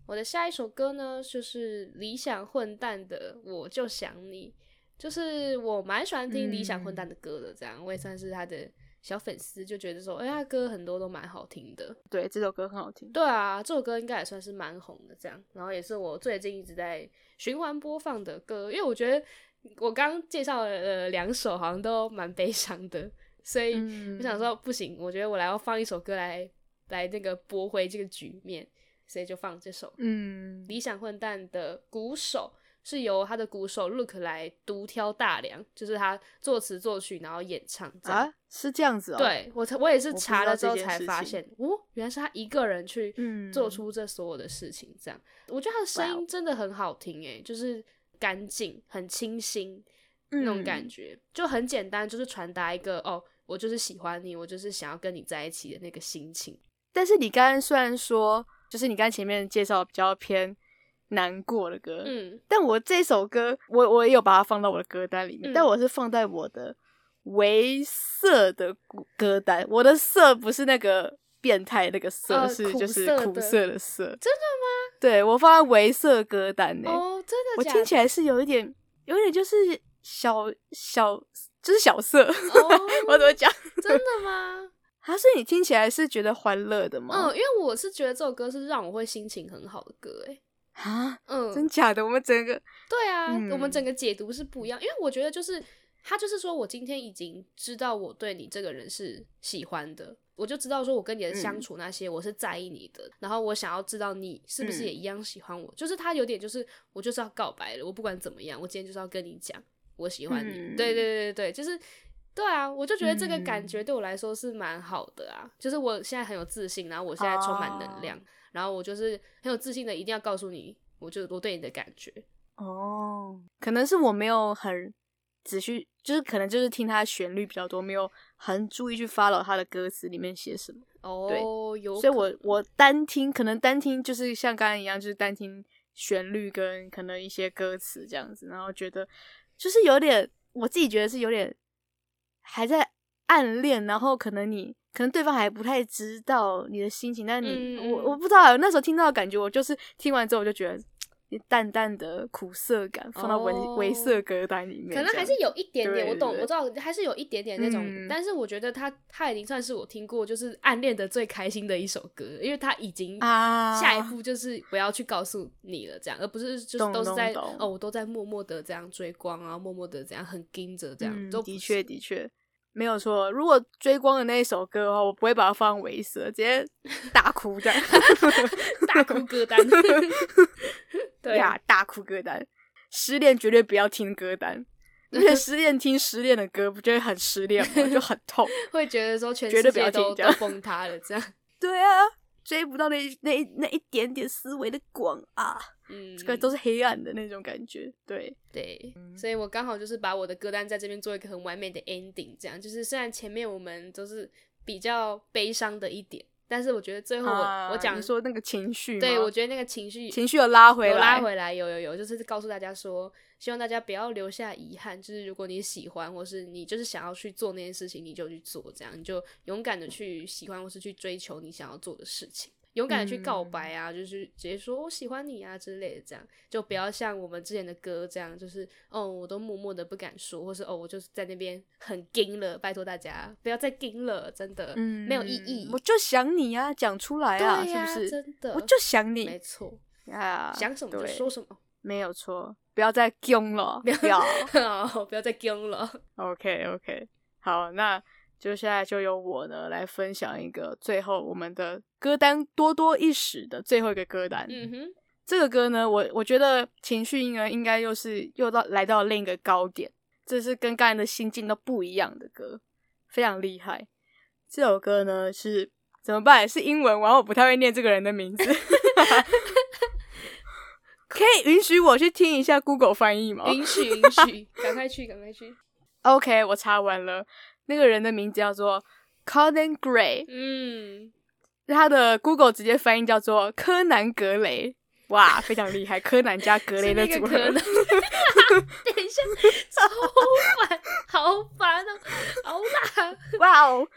我的下一首歌呢，就是理想混蛋的《我就想你》，就是我蛮喜欢听理想混蛋的歌的，这样、嗯、我也算是他的小粉丝，就觉得说，哎、欸，他歌很多都蛮好听的。对，这首歌很好听。对啊，这首歌应该也算是蛮红的，这样，然后也是我最近一直在循环播放的歌，因为我觉得我刚介绍了两首好像都蛮悲伤的。所以我想说不行，我觉得我来要放一首歌来来那个驳回这个局面，所以就放这首。嗯，理想混蛋的鼓手是由他的鼓手 Look 来独挑大梁，就是他作词作曲然后演唱这样。啊，是这样子哦。对，我我也是查了之后才发现，哦，原来是他一个人去做出这所有的事情这样。嗯，我觉得他的声音真的很好听耶，就是干净很清新那种感觉，嗯，就很简单，就是传达一个哦，我就是喜欢你，我就是想要跟你在一起的那个心情。但是你刚刚虽然说，就是你刚前面介绍比较偏难过的歌，嗯，但我这首歌我我也有把它放到我的歌单里面，嗯，但我是放在我的微色的歌单。我的色不是那个变态那个色，呃、是就是苦涩的色。真的吗？对，我放在微色歌单耶。哦，真的假的？我听起来是有一点，有点就是。小小就是小色，oh, 我怎么讲？真的吗？还是你听起来是觉得欢乐的吗？嗯，因为我是觉得这首歌是让我会心情很好的歌，哎，啊，嗯，真假的？我们整个对啊，嗯，我们整个解读是不一样，因为我觉得就是他就是说我今天已经知道我对你这个人是喜欢的，我就知道说我跟你的相处那些我是在意你的，嗯，然后我想要知道你是不是也一样喜欢我，嗯，就是他有点就是我就是要告白了，我不管怎么样，我今天就是要跟你讲。我喜欢你，嗯，对对对对，就是对啊，我就觉得这个感觉对我来说是蛮好的啊，嗯，就是我现在很有自信，然后我现在充满能量，哦，然后我就是很有自信的一定要告诉你我就我对你的感觉。哦，可能是我没有很仔细，就是可能就是听他的旋律比较多，没有很注意去 follow 他的歌词里面写什么。哦，有可能，所以我我单听，可能单听就是像刚刚一样，就是单听旋律跟可能一些歌词这样子，然后觉得就是有点，我自己觉得是有点还在暗恋，然后可能你可能对方还不太知道你的心情，但你、嗯、我我不知道，那时候听到的感觉，我就是听完之后我就觉得淡淡的苦涩感放到微、哦、微涩歌单里面，可能还是有一点点，我懂，我知道还是有一点点那种、嗯、但是我觉得他他已经算是我听过就是暗恋的最开心的一首歌，因为他已经下一步就是我要去告诉你了这样、啊、而不是就是都是在懂懂懂哦，我都在默默的这样追光啊，默默的这样很盯着这样、嗯、都的确的确没有错。如果追光的那一首歌的话，我不会把它放微色，直接大哭这样大哭歌单对呀，大哭歌单，失恋绝对不要听歌单，而且失恋听失恋的歌不就会很失恋吗？就很痛，会觉得说全世界都都崩塌了这样。对啊，追不到那那那一点点思维的光啊，嗯，这个都是黑暗的那种感觉。对对，所以我刚好就是把我的歌单在这边做一个很完美的 ending， 这样就是虽然前面我们都是比较悲伤的一点，但是我觉得最后我、啊、我讲说那个情绪，对，我觉得那个情绪情绪有拉回来，有拉回来，有有有，就是告诉大家说，希望大家不要留下遗憾，就是如果你喜欢或是你就是想要去做那件事情，你就去做，这样你就勇敢的去喜欢或是去追求你想要做的事情，勇敢的去告白啊、嗯、就是直接说我喜欢你啊之类的，这样就不要像我们之前的歌这样，就是哦我都默默的不敢说，或是哦我就是在那边很硬了，拜托大家不要再硬了，真的、嗯、没有意义。我就想你啊，讲出来啊，对啊，是不是真的我就想你，没错、啊、想什么就说什么，没有错，不要再僵了，不要不要再僵了。 OK OK， 好，那就现在就由我呢来分享一个最后我们的歌单多多一时的最后一个歌单。嗯哼，这个歌呢，我我觉得情绪呢应该又是又到来到另一个高点，这是跟刚才的心境都不一样的歌，非常厉害。这首歌呢是怎么办？是英文，然后我不太会念这个人的名字。可以允许我去听一下 Google 翻译吗？允许，允许，赶快去，赶快去。OK， 我查完了，那个人的名字叫做 Codden Gray， 嗯，他的 Google 直接翻译叫做柯南格雷。哇，非常厉害，柯南加格雷的组合。等一下，超烦，好烦哦，好辣！哇哦，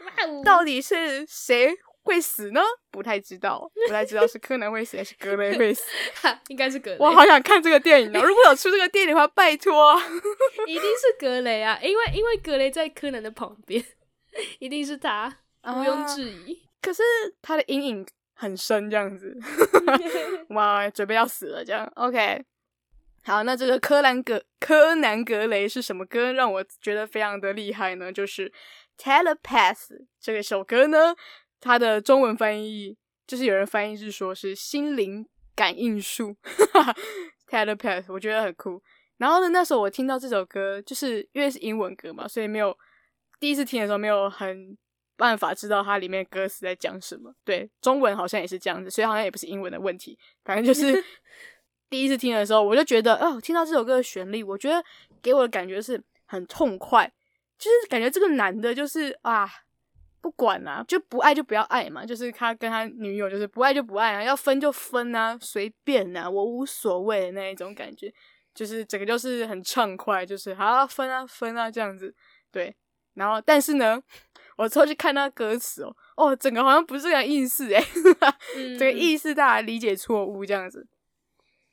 到底是谁会死呢？不太知道，不太知道是柯南会死还是格雷会死。应该是格雷。我好想看这个电影哦！如果有出这个电影的话，拜托、啊。一定是格雷啊，因为因为格雷在柯南的旁边，一定是他，毋庸置疑。啊、可是他的阴影很深这样子。哇，准备要死了这样。 OK， 好，那这个柯南格柯南格雷是什么歌让我觉得非常的厉害呢？就是 Telepath 这个首歌呢，它的中文翻译就是有人翻译是说是心灵感应术。Telepath 我觉得很酷。然后呢，那时候我听到这首歌，就是因为是英文歌嘛，所以没有第一次听的时候没有很办法知道它里面歌词在讲什么。对，中文好像也是这样子，所以好像也不是英文的问题。反正就是第一次听的时候我就觉得哦，听到这首歌的旋律，我觉得给我的感觉是很痛快，就是感觉这个男的就是啊，不管啦、啊、就不爱就不要爱嘛，就是他跟他女友就是不爱就不爱啊，要分就分啊，随便啊，我无所谓的那一种感觉，就是整个就是很畅快，就是好、啊、分啊分啊这样子。对，然后但是呢我之后去看他歌词哦，哦，整个好像不是这样意思诶，整个意思大家理解错误这样子。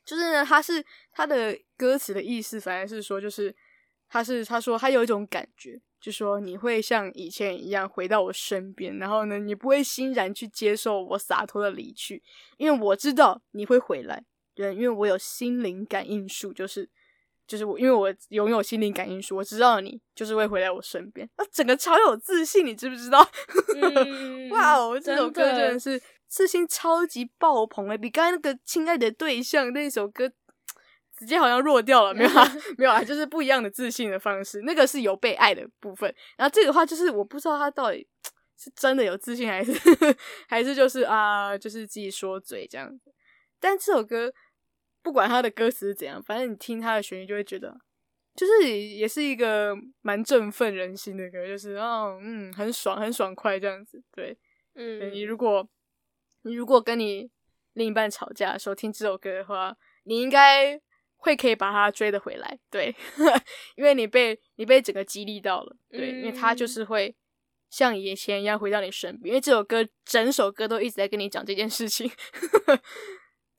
就是呢，他是他的歌词的意思，反而是说，就是他是他说他有一种感觉，就说你会像以前一样回到我身边，然后呢，你不会欣然去接受我洒脱的离去，因为我知道你会回来，对，因为我有心灵感应术，就是。就是我，因为我拥有心灵感应术，我知道你就是会回来我身边。啊，整个超有自信，你知不知道？嗯、哇哦，这首歌真的是自信超级爆棚的，比刚才那个《亲爱的对象》那首歌直接好像弱掉了，没有啊，没有啊，就是不一样的自信的方式。那个是有被爱的部分，然后这个话就是我不知道他到底是真的有自信，还是还是就是啊，就是自己说嘴这样子。但这首歌。不管他的歌词是怎样，反正你听他的旋律就会觉得，就是也是一个蛮振奋人心的歌，就是哦，嗯，很爽，很爽快这样子。对，嗯，你如果你如果跟你另一半吵架的时候听这首歌的话，你应该会可以把他追得回来，对，因为你被你被整个激励到了，对，嗯、因为他就是会。像以前一样回到你身边，因为这首歌整首歌都一直在跟你讲这件事情。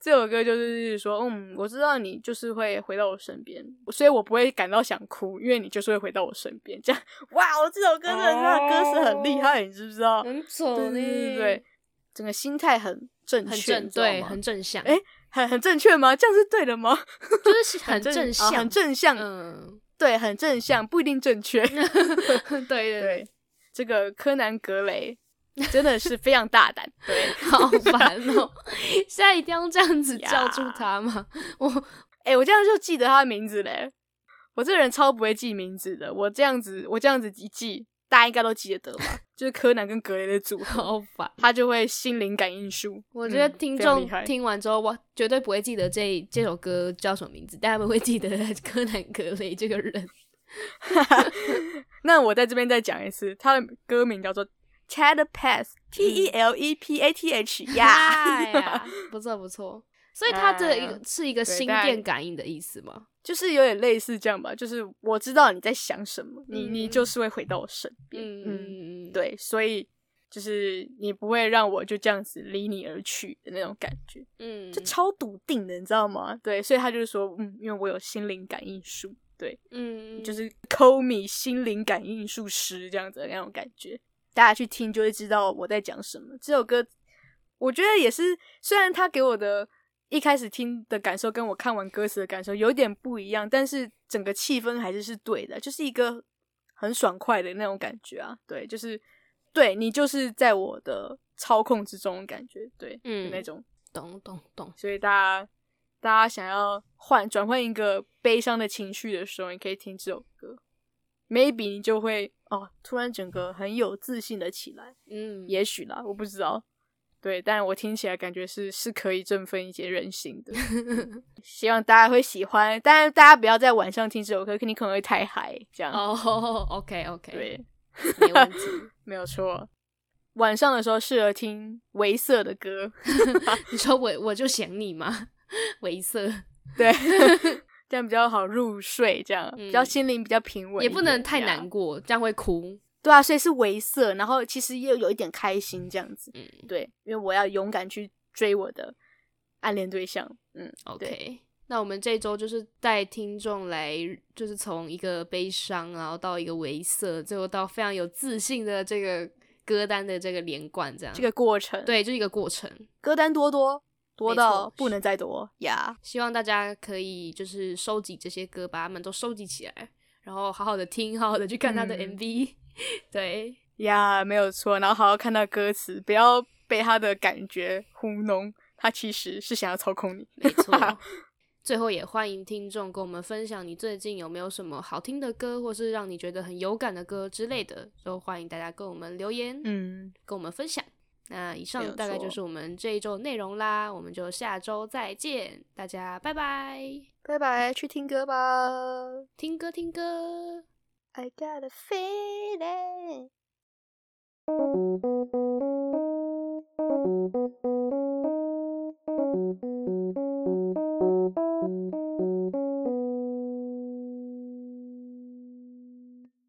这首歌就是说，嗯，我知道你就是会回到我身边，所以我不会感到想哭，因为你就是会回到我身边。这样，哇，我这首歌真的，它的歌词很厉害，你知不知道？很丑呢，对对对，整个心态很正确，很正对，很正向。哎，很很正确吗？这样是对的吗？就是很正向，很正向，嗯，对，很正向，不一定正确。对对，这个柯南格雷。真的是非常大胆，对，好烦哦！现在一定要这样子叫住他吗？ Yeah. 我，哎、欸，我这样就记得他的名字嘞。我这个人超不会记名字的，我这样子，我这样子一记，大家应该都记得得吧？就是柯南跟格雷的组合，好烦，他就会心灵感应术。我觉得听众、嗯、听完之后，我绝对不会记得这这首歌叫什么名字，但他们会记得柯南格雷这个人。那我在这边再讲一次，他的歌名叫做。Telepath T E L E P A T H 呀，不错不错，所以它这一个是一个心电感应的意思吗？就是有点类似这样吧，就是我知道你在想什么，你你就是会回到我身边，嗯嗯，对，所以就是你不会让我就这样子离你而去的那种感觉，嗯，就超笃定的，你知道吗？对，所以他就是说，嗯，因为我有心灵感应术，对，嗯，就是 call me 心灵感应术师这样子的那种感觉。大家去听就会知道我在讲什么。这首歌我觉得也是，虽然它给我的一开始听的感受跟我看完歌词的感受有点不一样，但是整个气氛还是是对的，就是一个很爽快的那种感觉啊，对，就是对你就是在我的操控之中的感觉，对，嗯，那种懂懂懂。所以大家大家想要换转换一个悲伤的情绪的时候，你可以听这首歌。maybe 你就会哦，突然整个很有自信的起来。嗯，也许啦，我不知道。对，但我听起来感觉是是可以振奋一些人心的。希望大家会喜欢，但大家不要在晚上听这首歌，你可能会太嗨这样。哦、oh, ，OK OK， 对，没问题，没有错。晚上的时候适合听微色的歌。你说我我就想你吗？微色，对。这样比较好入睡，这样、嗯、比较心灵比较平稳，也不能太难过，这样会哭。对啊，所以是微涩，然后其实又有一点开心这样子、嗯、对，因为我要勇敢去追我的暗恋对象。嗯 OK， 那我们这周就是带听众来，就是从一个悲伤然后到一个微涩，最后到非常有自信的这个歌单的这个连贯，这样这个过程。对，就一个过程，歌单多多多到不能再多呀、yeah. 希望大家可以就是收集这些歌，把它们都收集起来，然后好好的听，好好的去看他的 M V、嗯、对呀、yeah, 没有错，然后好好看他的歌词，不要被他的感觉糊弄，他其实是想要操控你，没错。最后也欢迎听众跟我们分享你最近有没有什么好听的歌，或是让你觉得很有感的歌之类的，就欢迎大家跟我们留言，嗯，跟我们分享。那以上大概就是我们这一周内容啦，我们就下周再见，大家拜拜拜拜，去听歌吧，听歌听歌。 I got a feeling